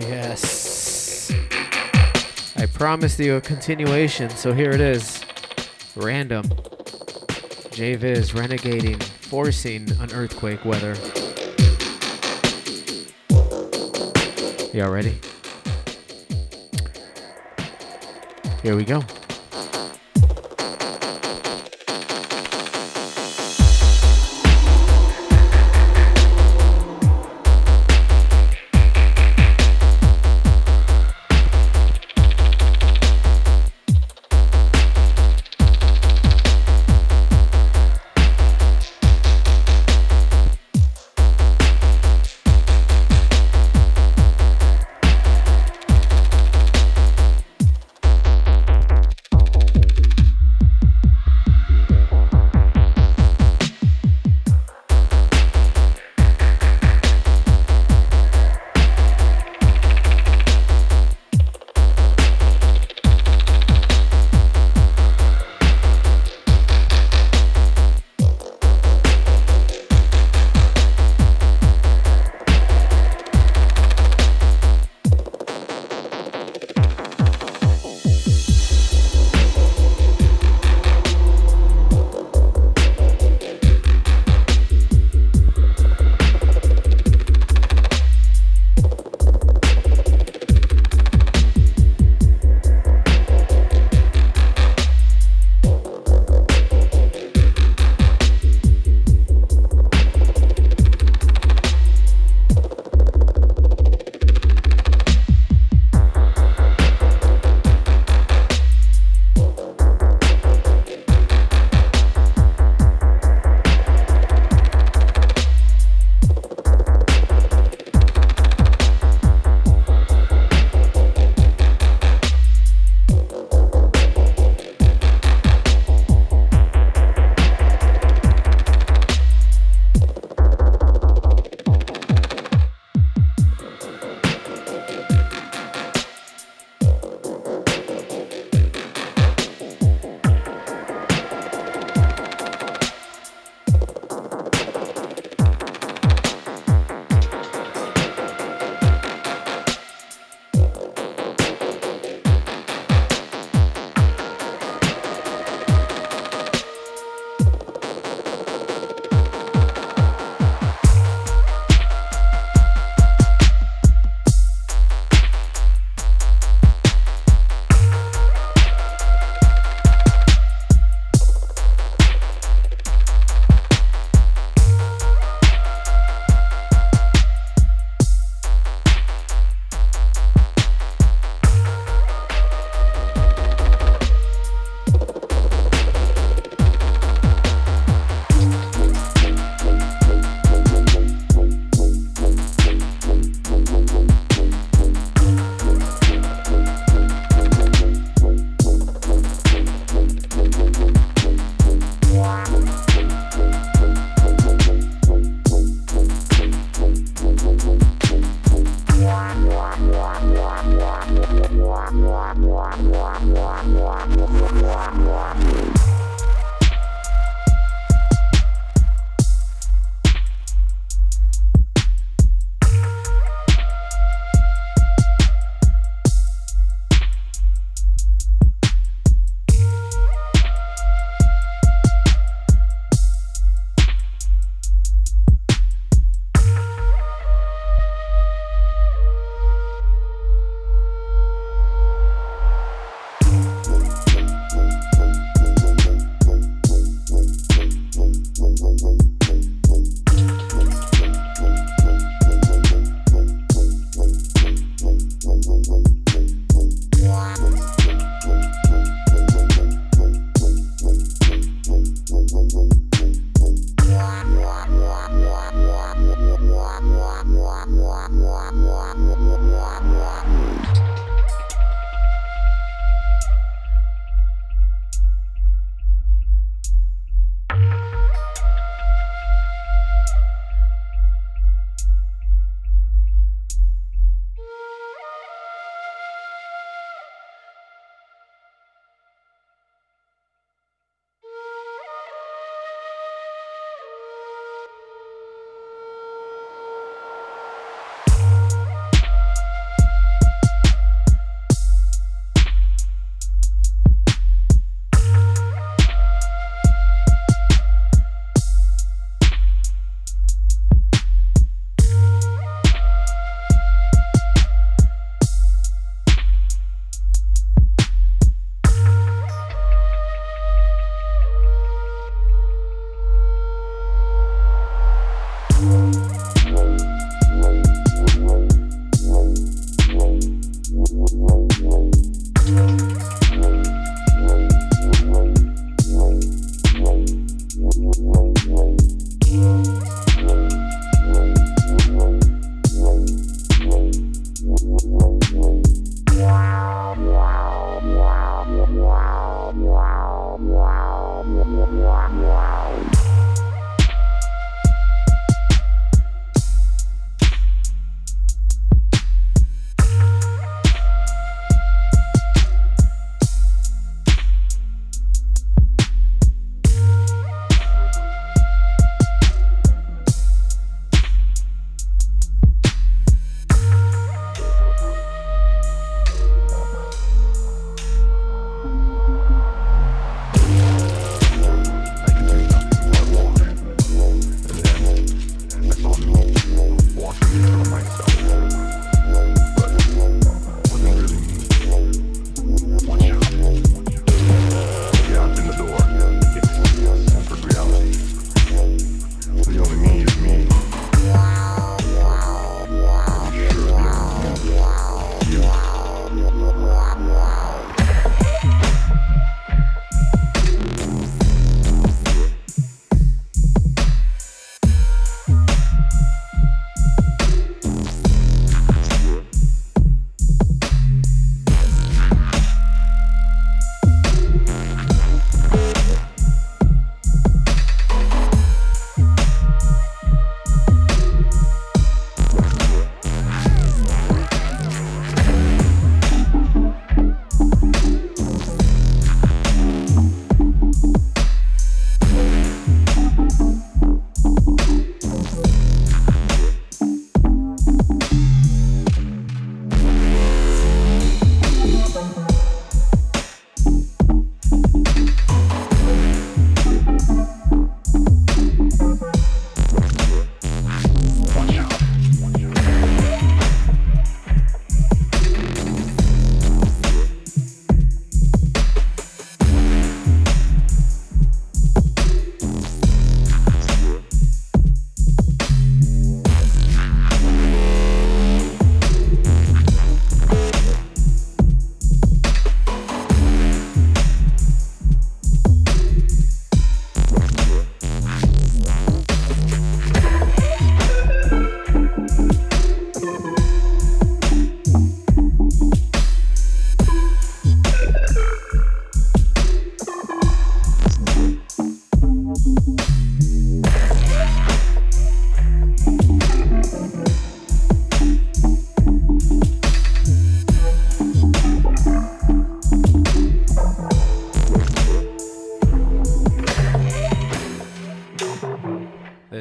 Yes. I promised you a continuation, so here it is. Random. JViz renegading, forcing an earthquake weather. Y'all ready? Here we go.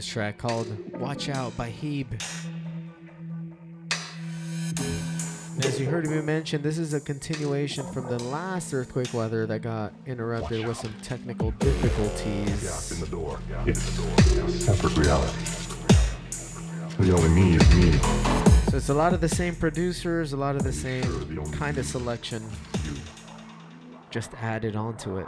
track called Watch Out by Heeb. As you heard me mention, this is a continuation from the last Earthquake Weather that got interrupted with some technical difficulties. Gap in the door. Yes. Separate reality. The only me is me. So it's a lot of the same producers, a lot of the same kind of selection, just added onto it.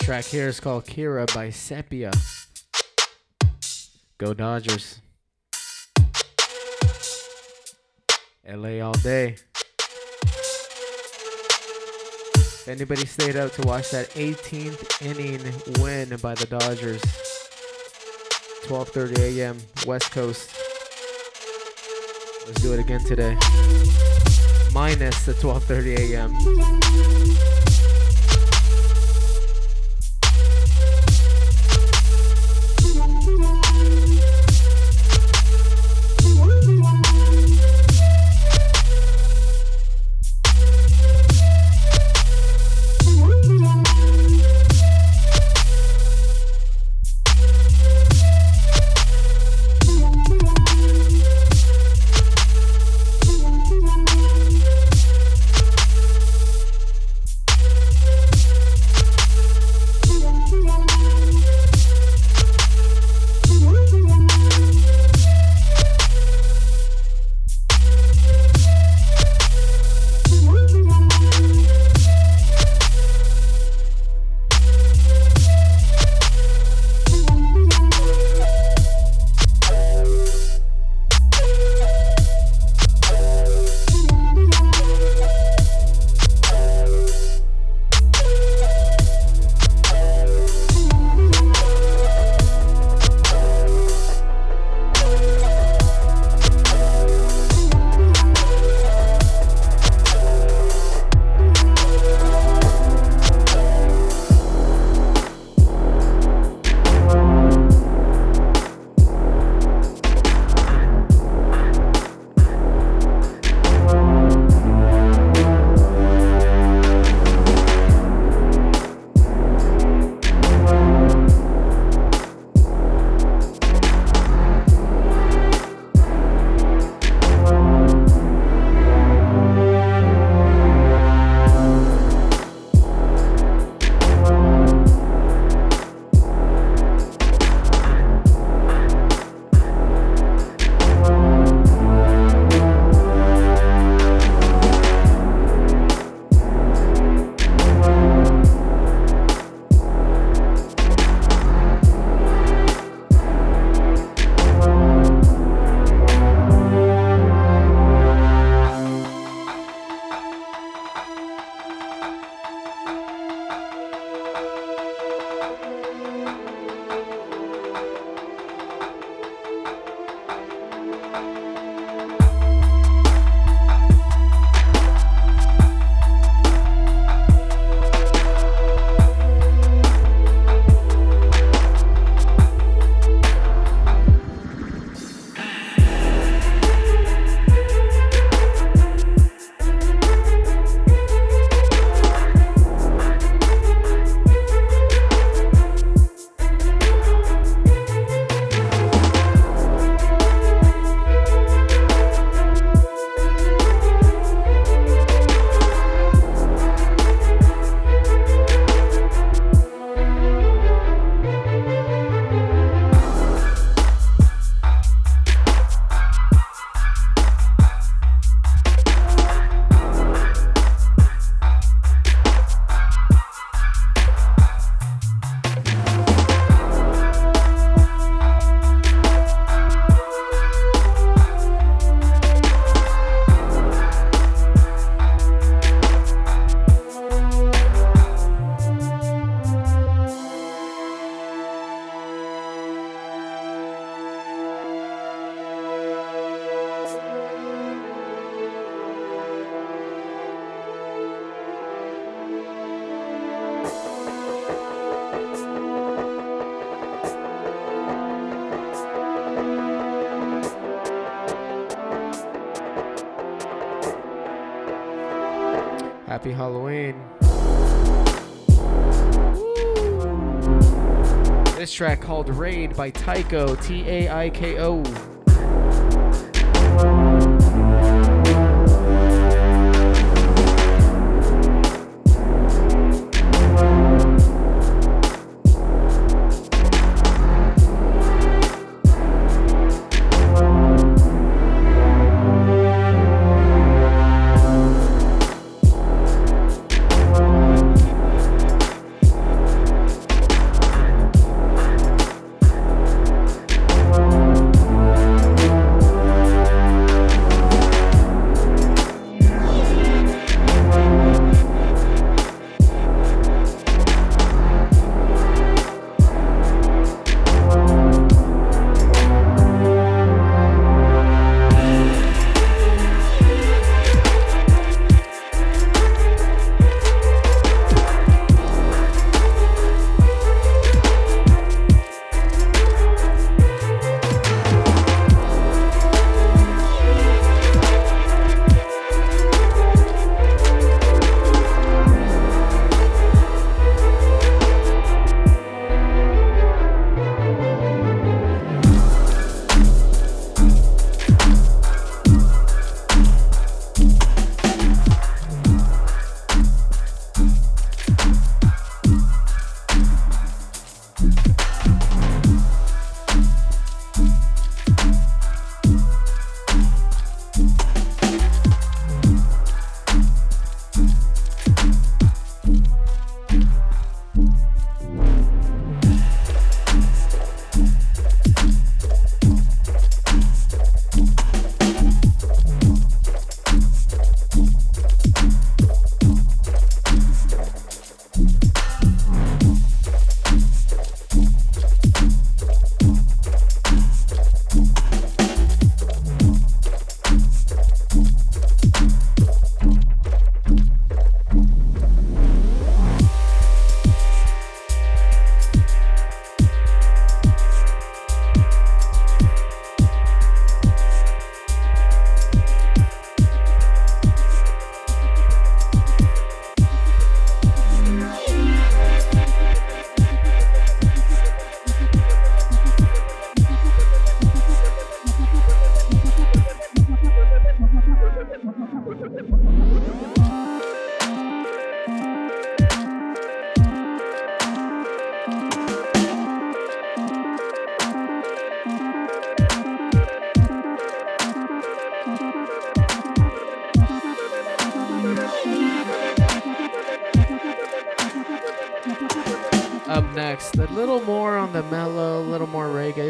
Track here is called Kira by Sepia. Go Dodgers. LA all day. If anybody stayed up to watch that 18th inning win by the Dodgers, 12:30 a.m. West Coast. Let's do it again today. Minus the 12:30 a.m. Happy Halloween. This track called Raid by Taiko, T-A-I-K-O.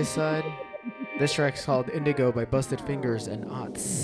Side. This track's called Indigo by Busted Fingers and Odds.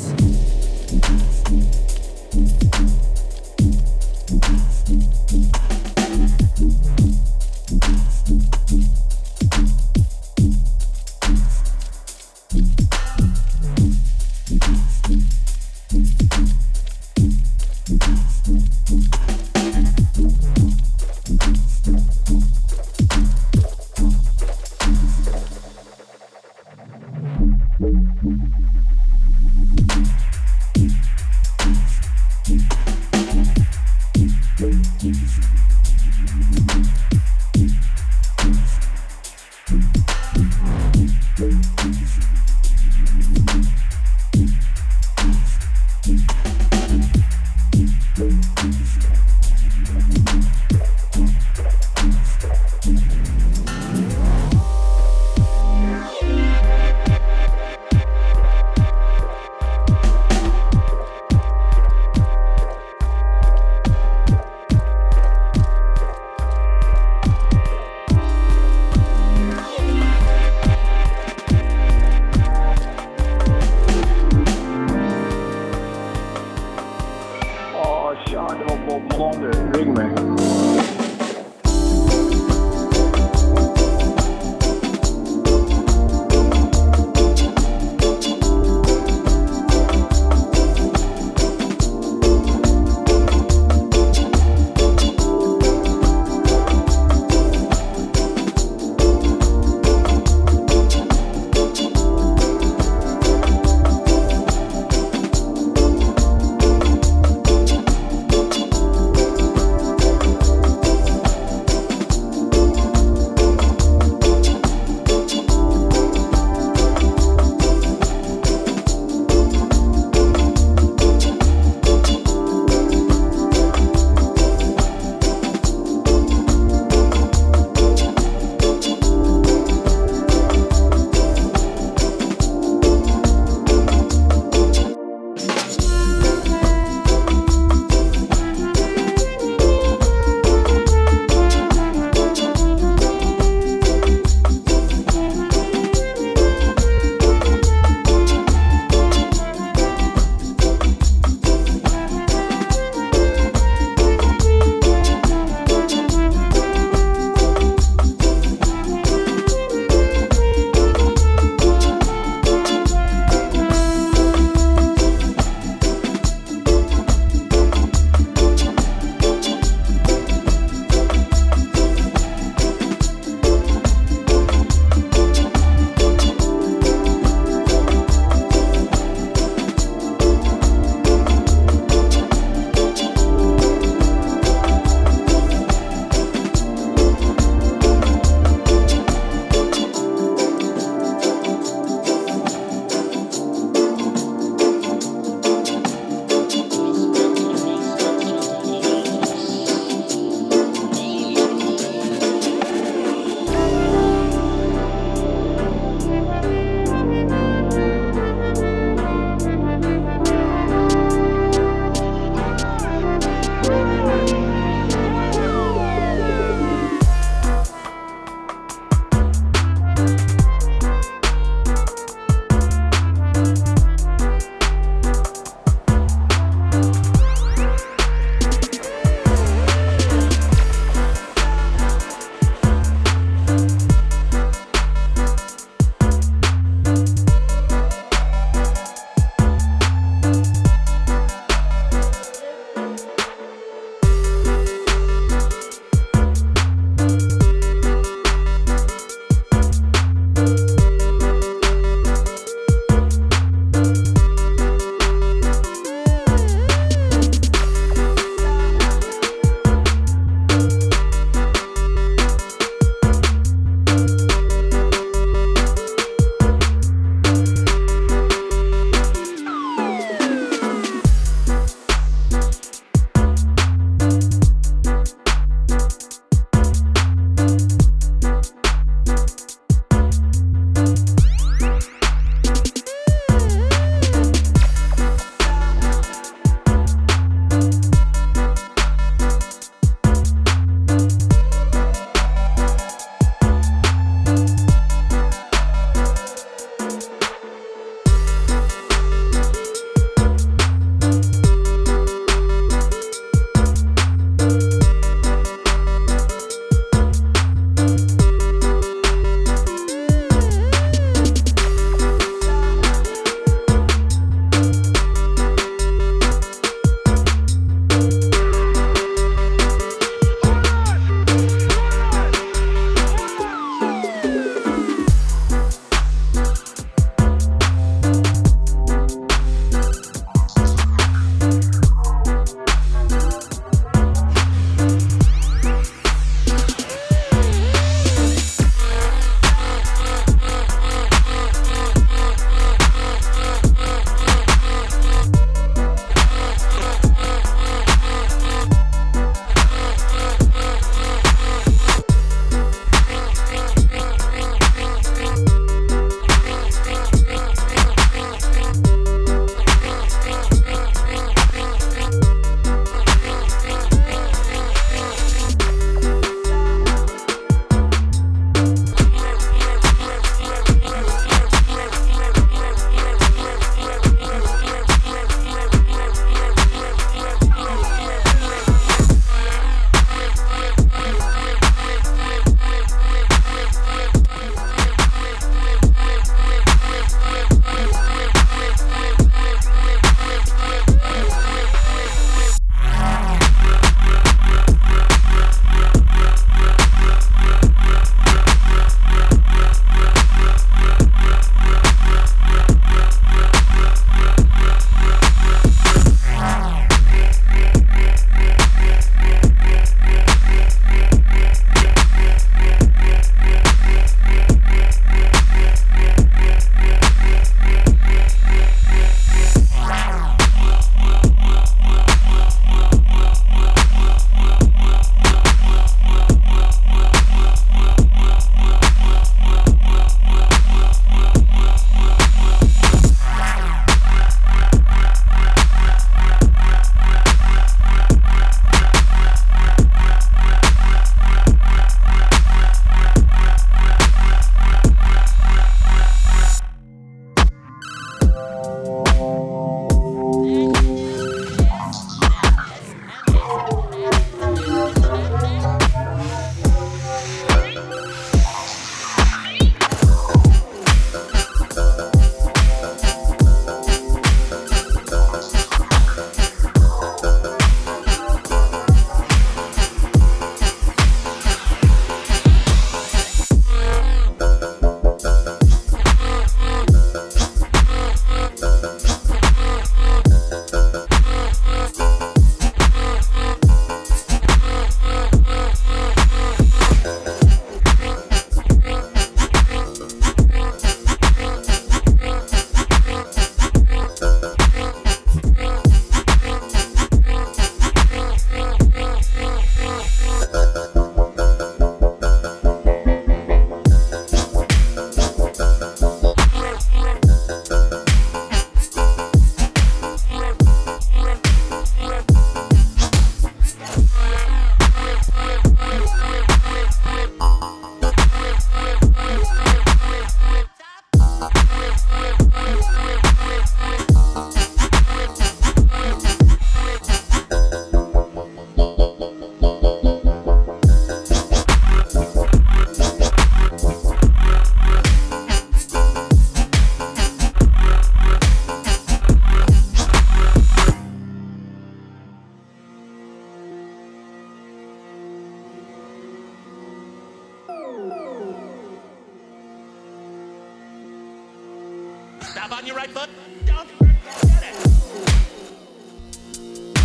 your right foot. Down your right foot. Get it.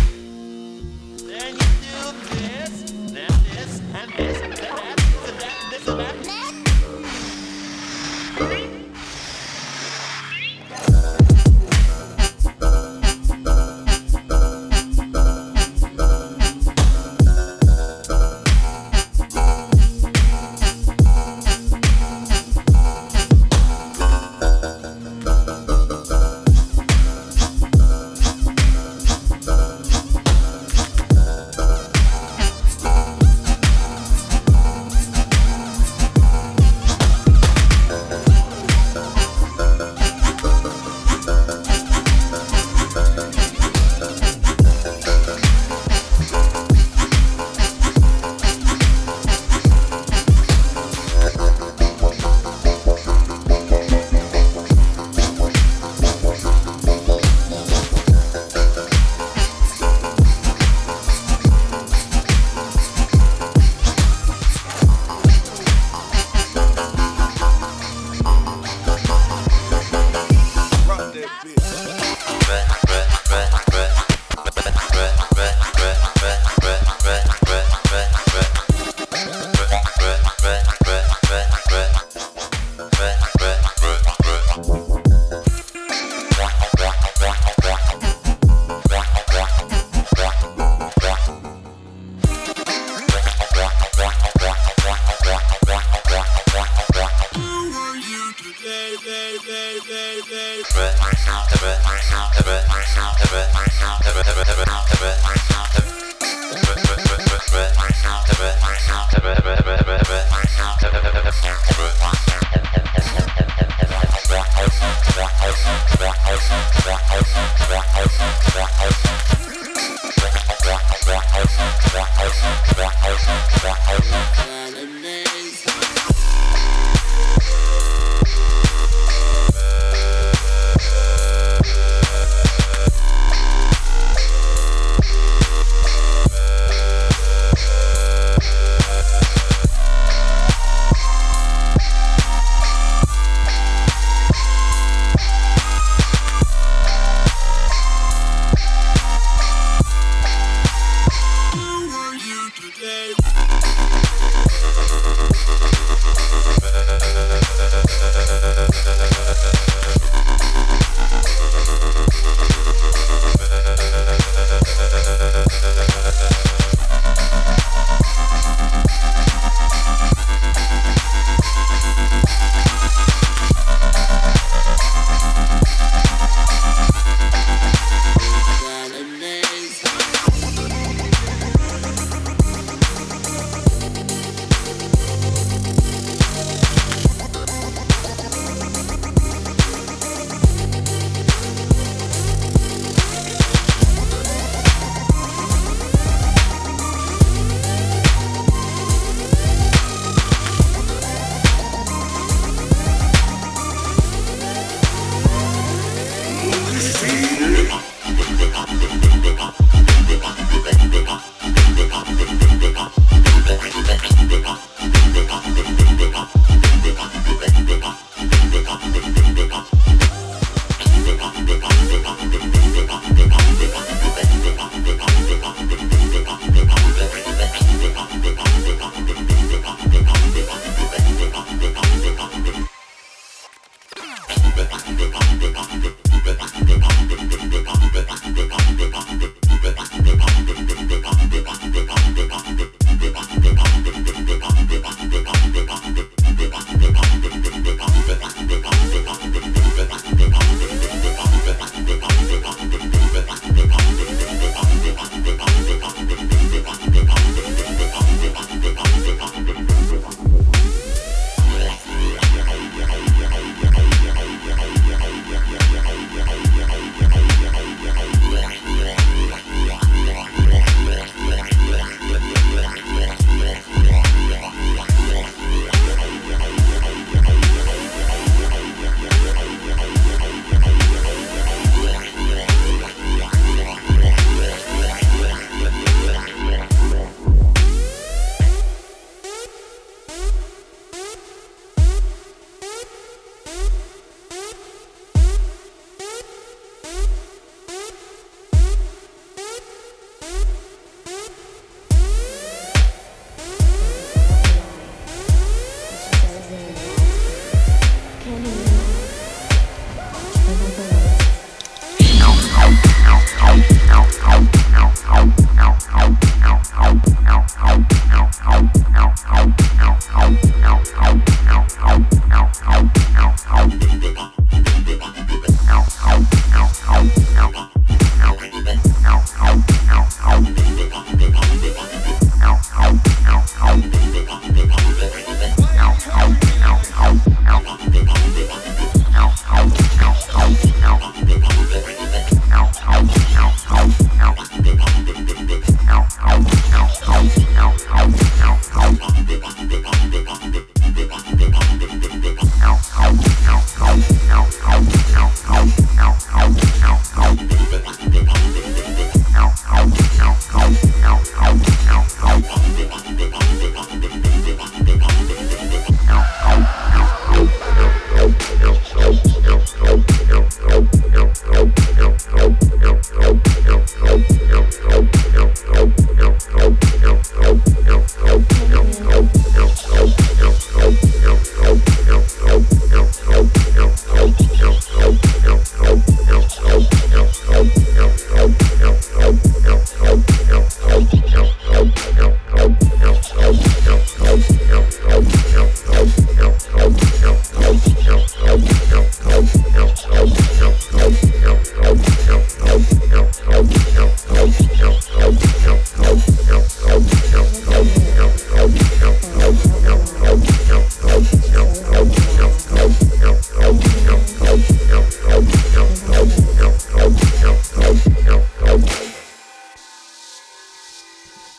Then you do this, then this, and this, and that, and that, and this, and that.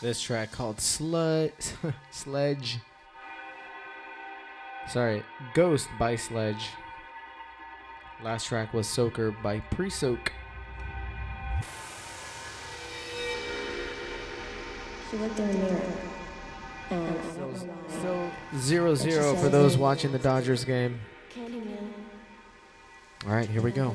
this track called Sledge. Sorry, Ghost by Sledge. Last track was Soaker by Pre-Soak. She looked in the mirror. So 0-0 for those watching the Dodgers game. All right, here we go.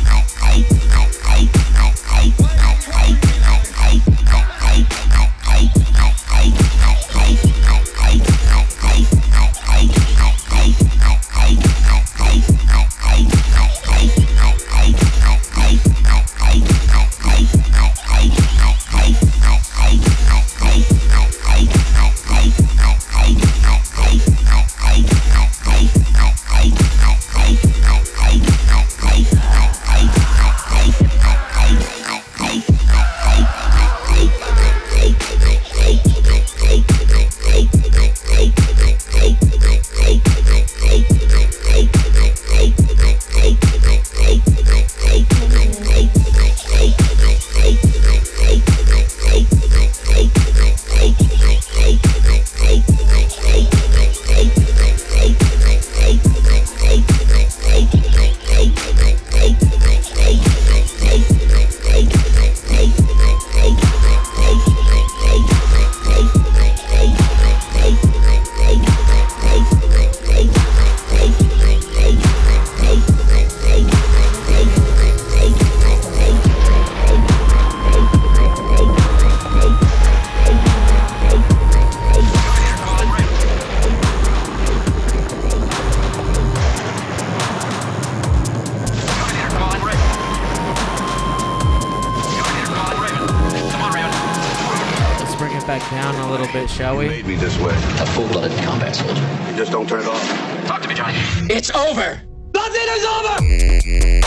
Shall we? You made me this way. A full-blooded combat soldier. You just don't turn it off. Talk to me, Johnny. It's over! Nothing is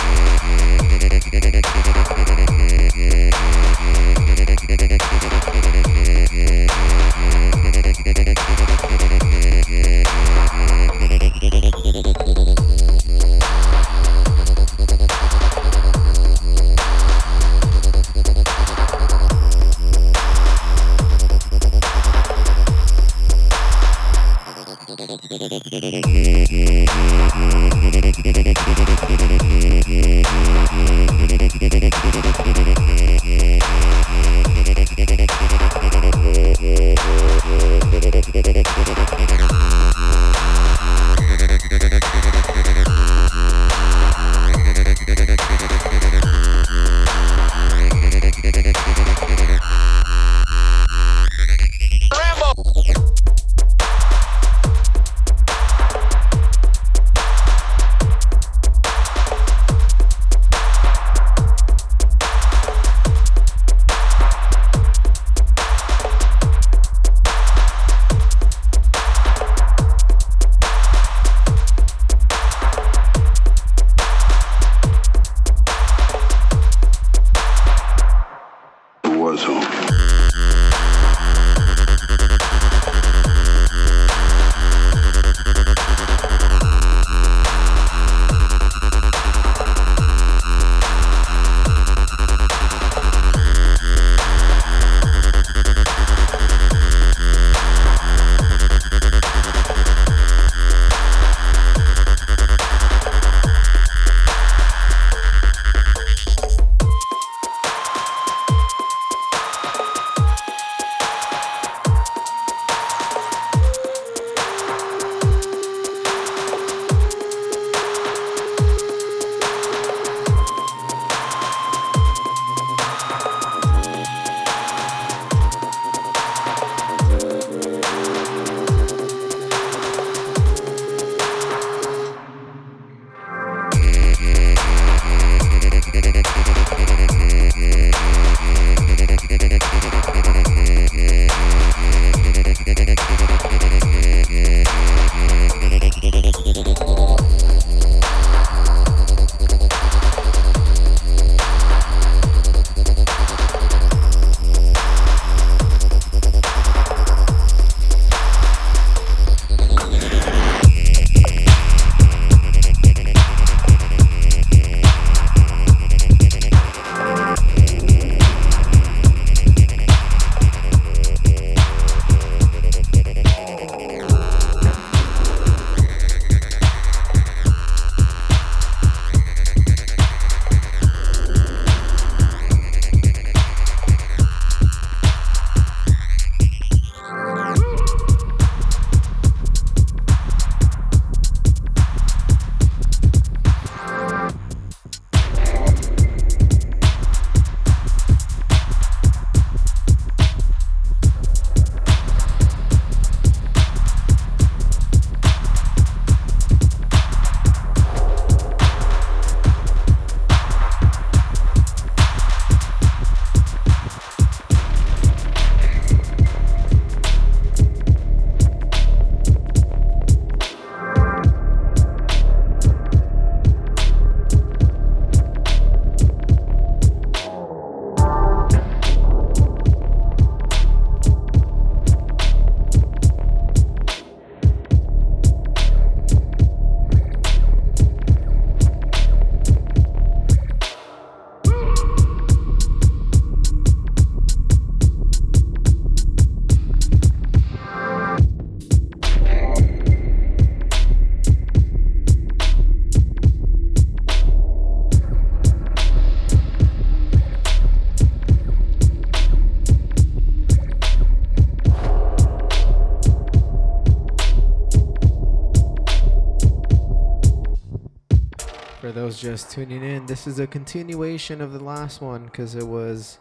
For those just tuning in, this is a continuation of the last one because it was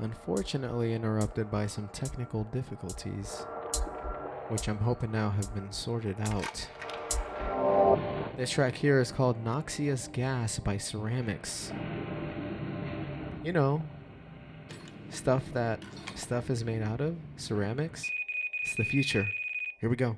unfortunately interrupted by some technical difficulties, which I'm hoping now have been sorted out. This track here is called Noxious Gas by Ceramics. You know, stuff that stuff is made out of, ceramics. It's the future. Here we go.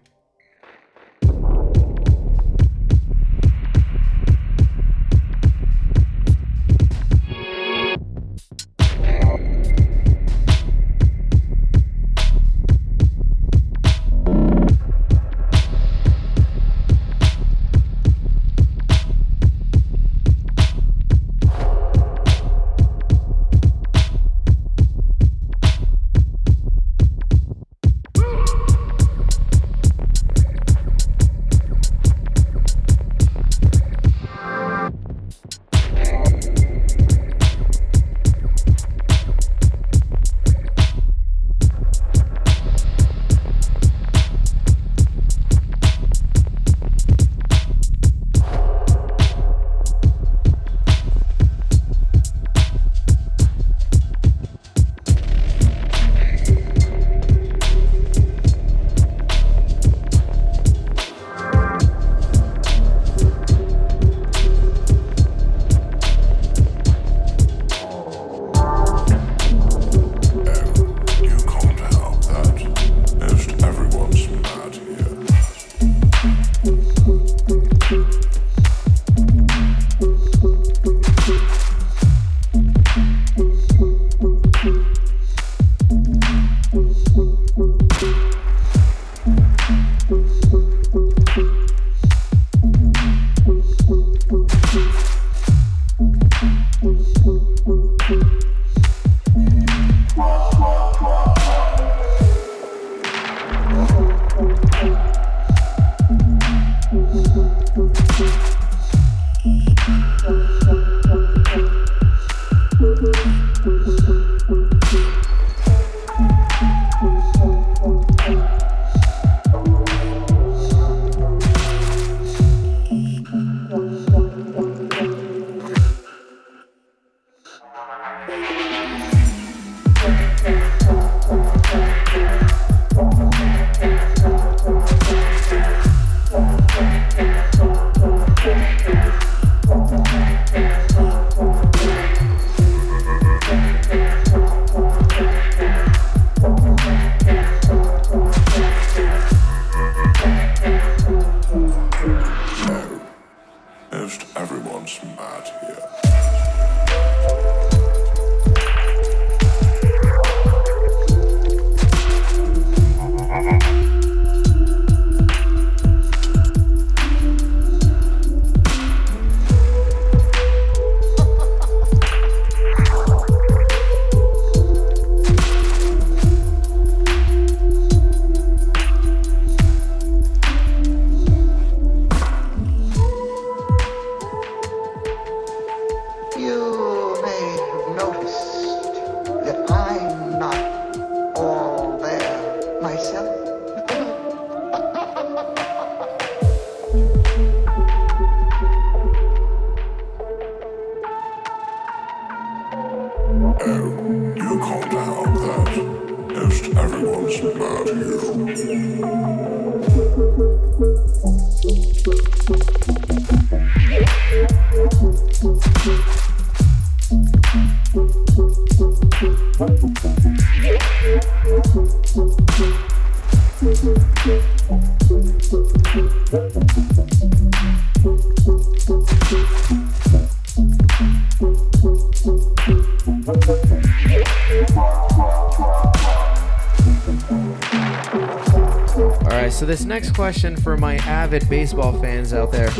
Question for my avid baseball fans out there.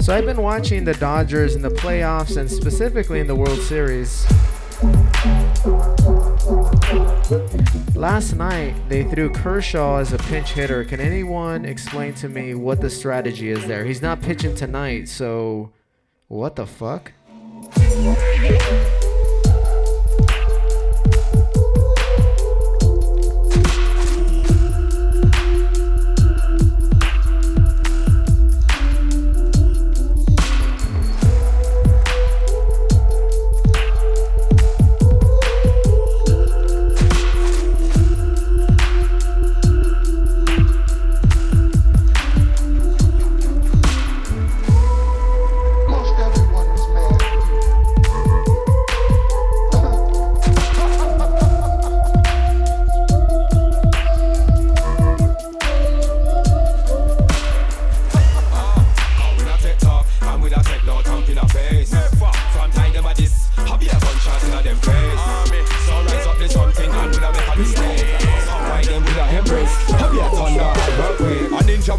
So I've been watching the Dodgers in the playoffs and specifically in the World Series. Last night, they threw Kershaw as a pinch hitter. Can anyone explain to me what the strategy is there? He's not pitching tonight, so what the fuck?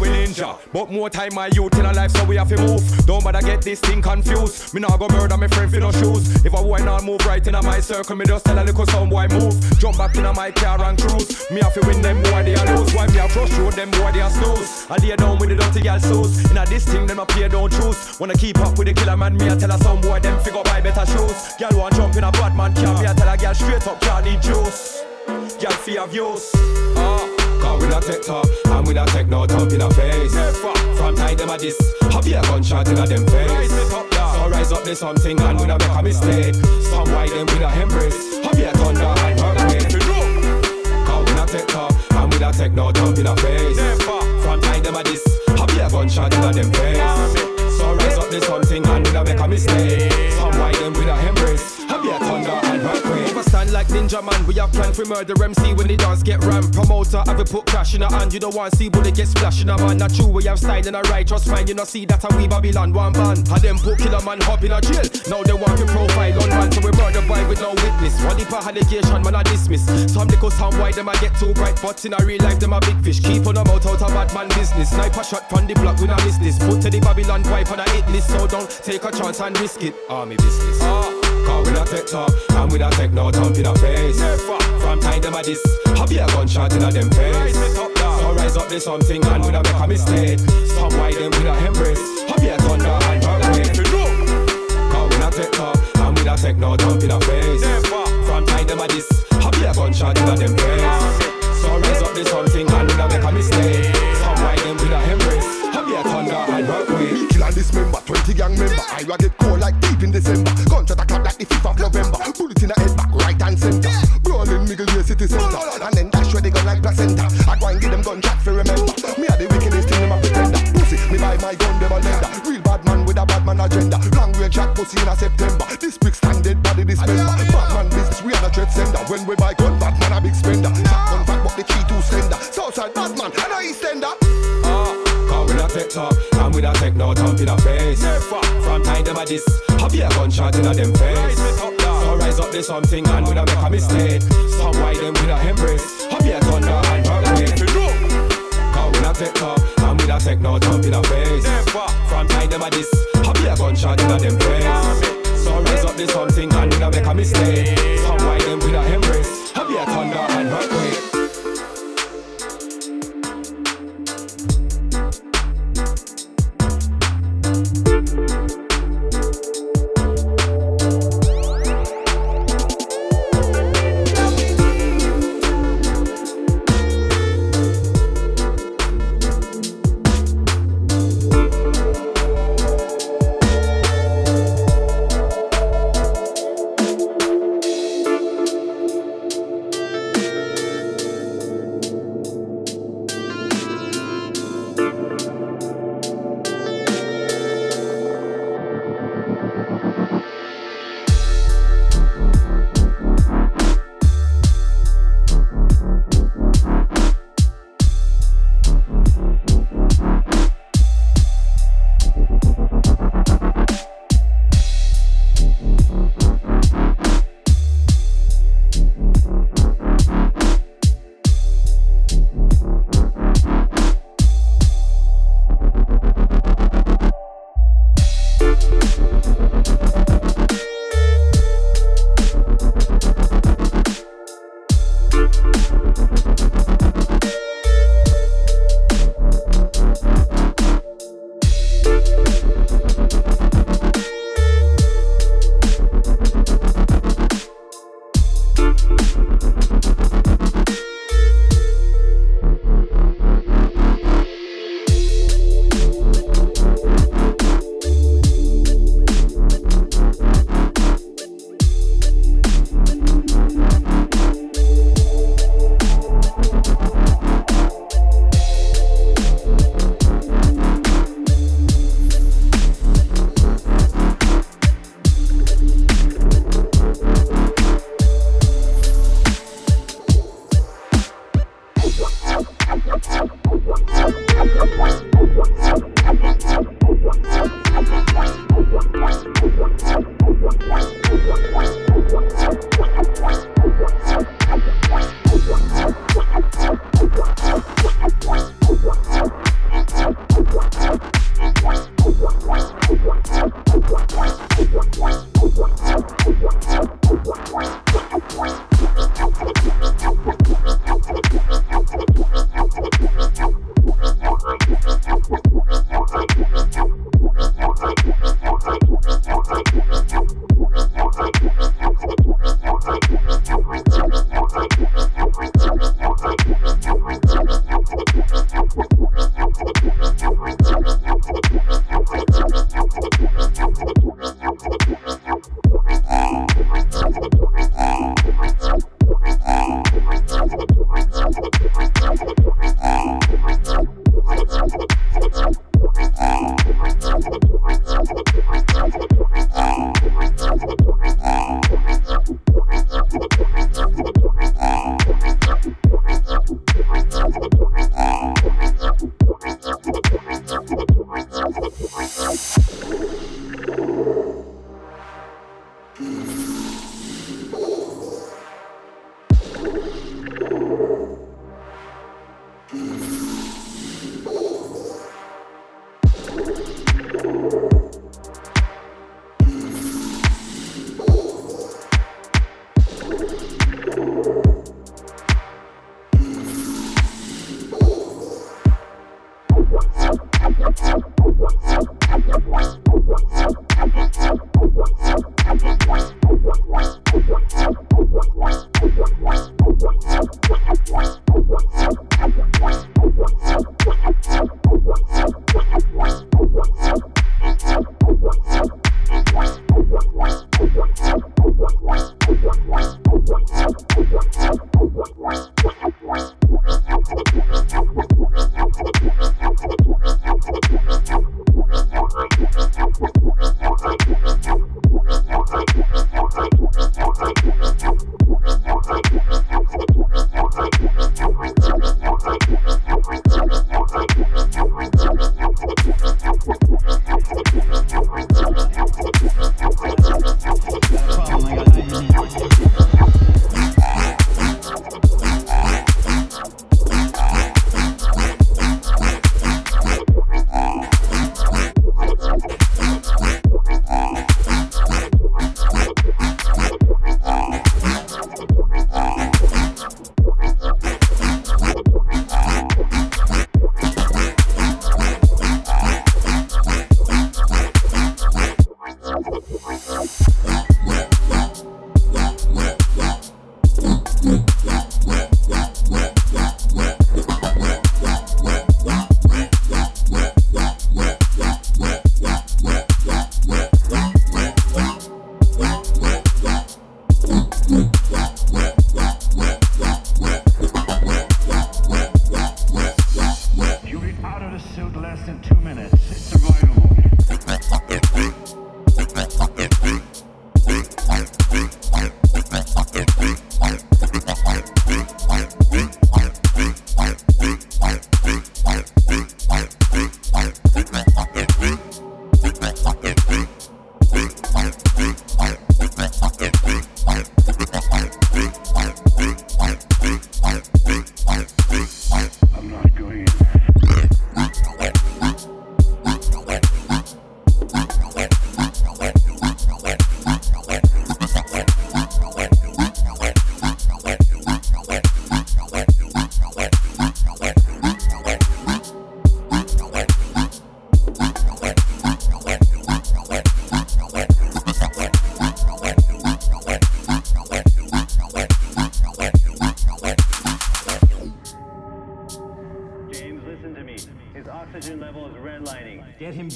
ninja, we ninja. But more time my youth in a life, so we have to move. Don't bother get this thing confused. Me nah go murder my friend for no shoes. If a boy not move right in my circle, me just tell a little sound boy move. Jump back in my car and cruise. Me have to win them boy, they are lose. Why me a crush road, them boy, they are snooze. I lay down with the dirty girl shoes. In a this thing, them up here don't choose. Wanna keep up with the killer man, me a tell a sound boy, them figure buy better shoes. Girl want jump in a bad man car, me a tell a girl straight up, can't need juice. Girl fear views. Cause we not take top, and we not take no thump in her face. From time them a diss, happy a gunshot in a them face. So rise up, there's something, and we not make a mistake. Some white them with a embrace, happy a thunder and hurricane. Cause we not take top, and we not take no thump in her face. From time them a diss, happy a gunshot in a them face. So rise up, there's something, and we not make a mistake. Some white them with a embrace, happy a thunder and hurricane. Like ninja man, we have planned for murder MC when the dance get rammed. Promoter, have a put crash in her hand. You don't want to see bullet get splashed in her man. Not true, we have style in a righteous mind. You not see that a we Babylon one band. Had them put killer man hop in a jail. Now they want to profile on man. So we murder boy with no witness. One deeper allegation man I dismiss. Some little sound why them I get too bright. But in a real life them a big fish. Keep on them out of bad man business. Sniper shot from the block, we not miss this. Put to the Babylon wife on a hit list. So don't take a chance and risk it. Army business. Cause we not take top, and we not take no thump in our face. From time them a diss, happy a gunshot in a them face. So rise up there's something, and we not make a mistake. Some white them with a embrace, happy a thunder and hurricane. Cause we not take top, and we not take no thump in our face. From time them a diss, happy a gunshot in a them face. So rise up there's something, and we not make a mistake. Some white them with a embrace. Me kill and dismember, 20 gang member. I will get cold like deep in December. Gunshot a clap like the 5th of November. Bullet in the head back, right and center. Brawling middle near city center. And then dash where they gun like placenta. I go and give them gunshot for remember. Me are the wickedest thing in my pretender. Pussy, me buy my gun, never lender. Real bad man with a bad man agenda. Long range shot pussy in a September. This big standard body dismember. Bad man business, we are the threat sender. When we buy gun, bad man a big spender. Shotgun back, but the key too slender. Southside bad man, and I east ender. Top, and we not take no thump in our face. From time them a diss, happy a gunshot in a them face. So rise up there's something, and we not make a mistake. Some white them with a embrace, happy a thunder and hurricane. Cause we not take top, and we not take no thump in our face. From time them a diss, happy a gunshot in a them face. So rise up there's something, and we not make a mistake. Some white them with a embrace, happy a thunder and hurricane.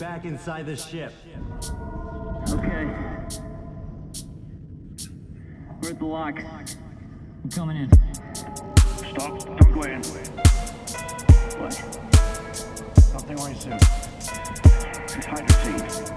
Back inside the ship. Okay. We're at the locks. I'm coming in. Stop. Don't go in. What? Something on your suit. It's hide your seat.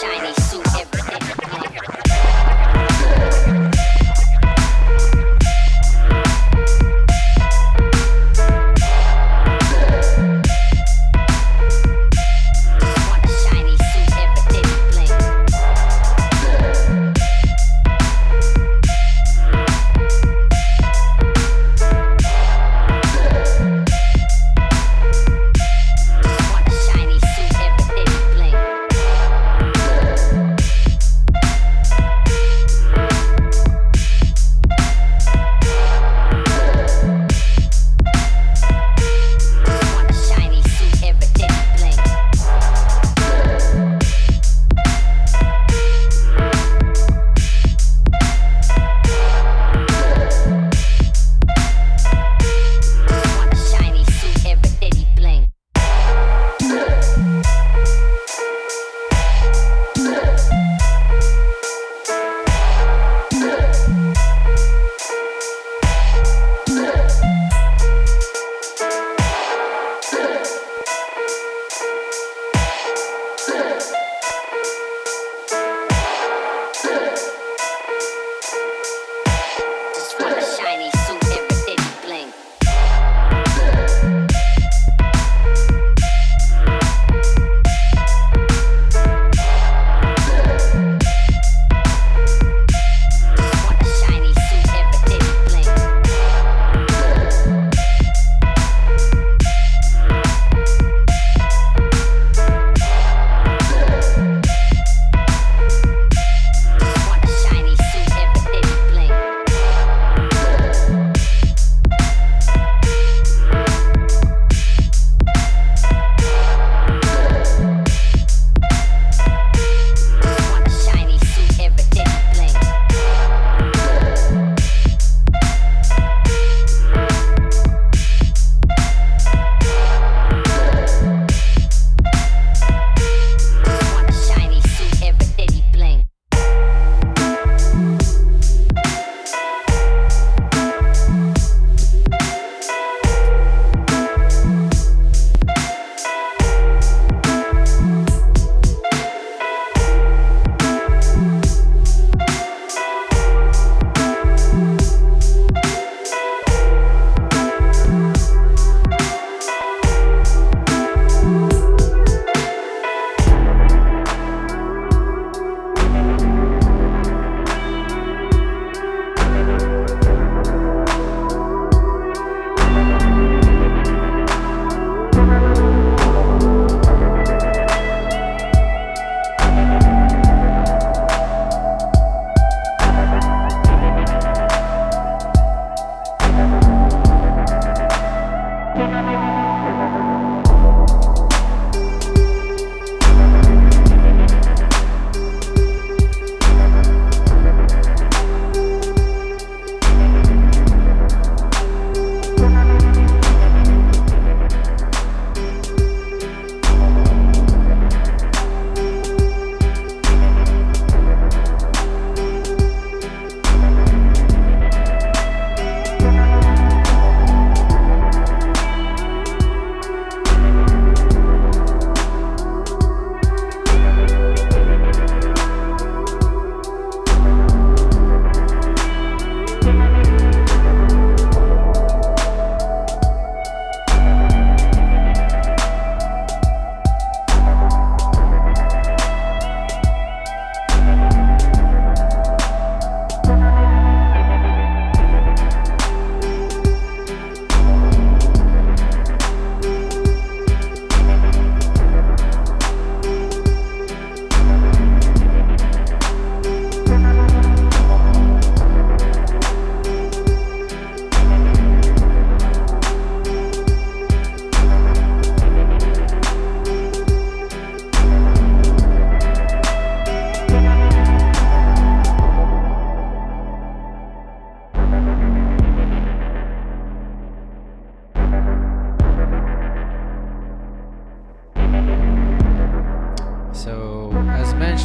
Shiny suit.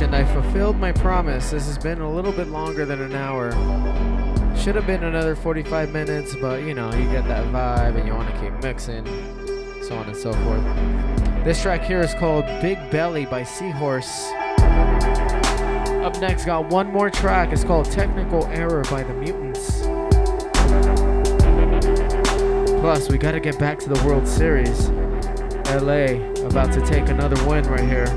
mentioned, I fulfilled my promise. This has been a little bit longer than an hour. Should have been another 45 minutes, but you know, you get that vibe and you want to keep mixing, so on and so forth. This track here is called Big Belly by Seahorse. Up next, got one more track. It's called Technical Error by The Mutants. Plus, we gotta get back to the World Series. LA about to take another win right here.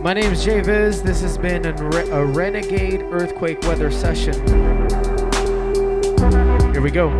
My name is JViz. This has been a Renegade Earthquake Weather session. Here we go.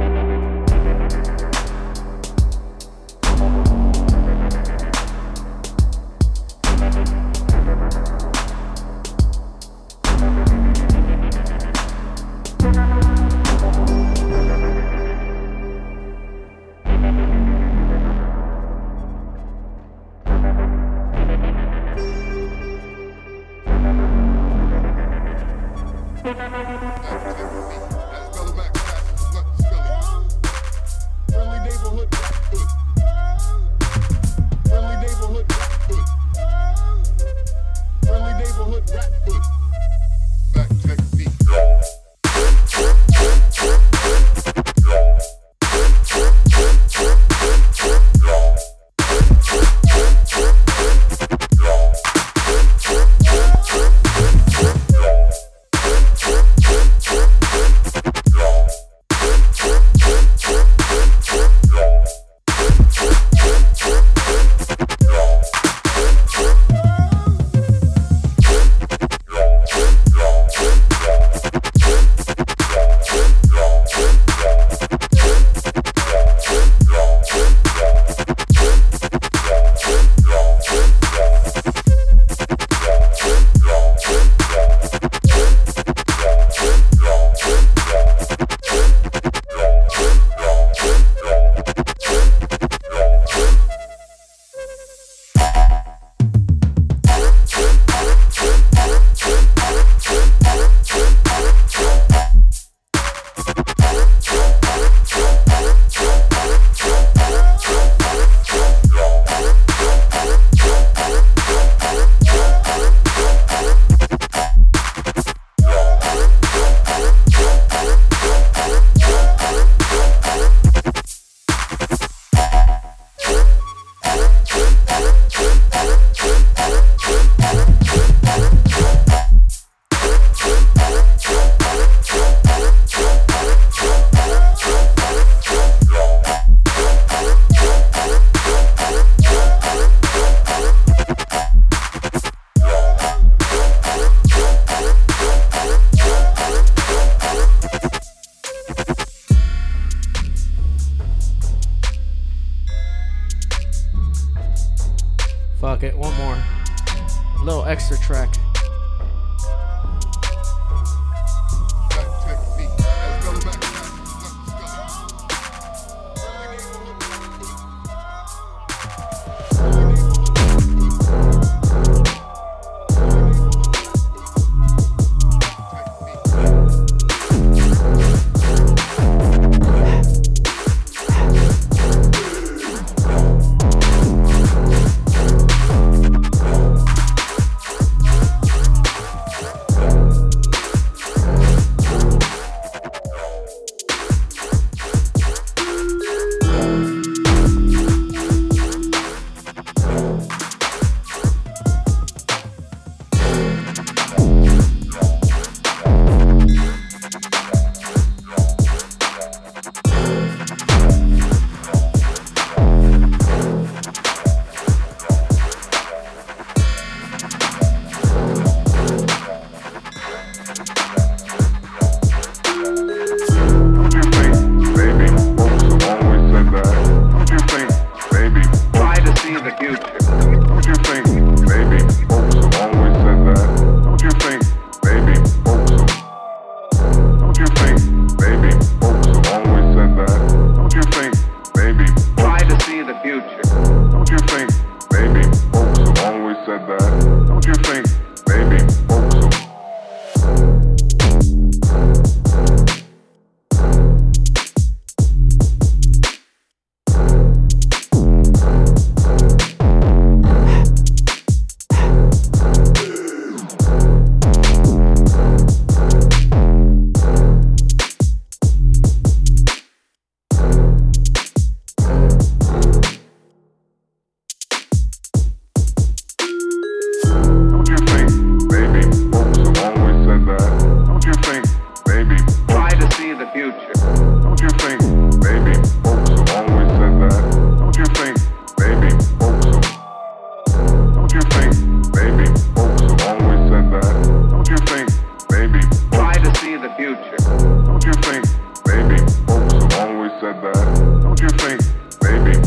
future. Don't you think maybe folks have always said that? Don't you think maybe folks have... Don't you think maybe folks have always said that? Don't you think maybe... Try to see the future. Don't you think maybe folks have always said that? Don't you think maybe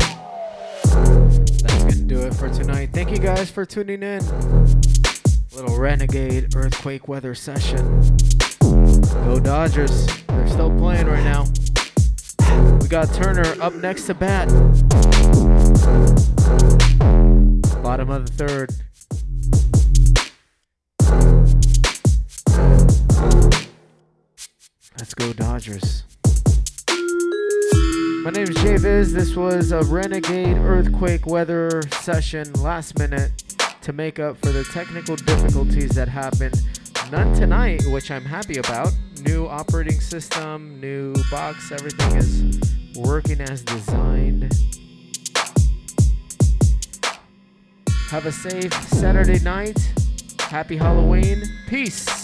folks have... That's gonna do it for tonight. Thank you guys for tuning in. Little renegade earthquake weather session. Go Dodgers. They're still playing right now. We got Turner up next to bat. Bottom of the third. Let's go Dodgers. My name is JViz. This was a renegade earthquake weather session last minute to make up for the technical difficulties that happened. None tonight, which I'm happy about. New operating system, new box, everything is working as designed. Have a safe Saturday night. Happy Halloween. Peace.